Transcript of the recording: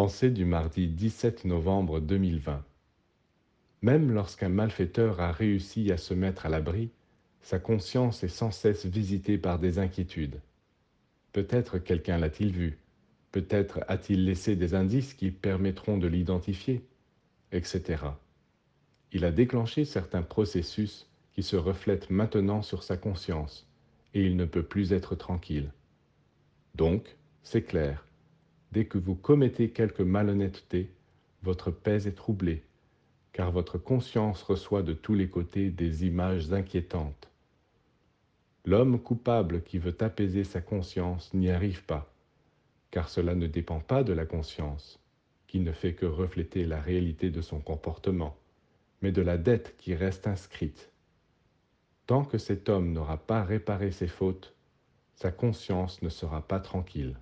Pensée du mardi 17 novembre 2020. Même lorsqu'un malfaiteur a réussi à se mettre à l'abri, sa conscience est sans cesse visitée par des inquiétudes. Peut-être quelqu'un l'a-t-il vu, peut-être a-t-il laissé des indices qui permettront de l'identifier, etc. Il a déclenché certains processus qui se reflètent maintenant sur sa conscience, et il ne peut plus être tranquille. Donc, c'est clair. Dès que vous commettez quelque malhonnêteté, votre paix est troublée, car votre conscience reçoit de tous les côtés des images inquiétantes. L'homme coupable qui veut apaiser sa conscience n'y arrive pas, car cela ne dépend pas de la conscience, qui ne fait que refléter la réalité de son comportement, mais de la dette qui reste inscrite. Tant que cet homme n'aura pas réparé ses fautes, sa conscience ne sera pas tranquille.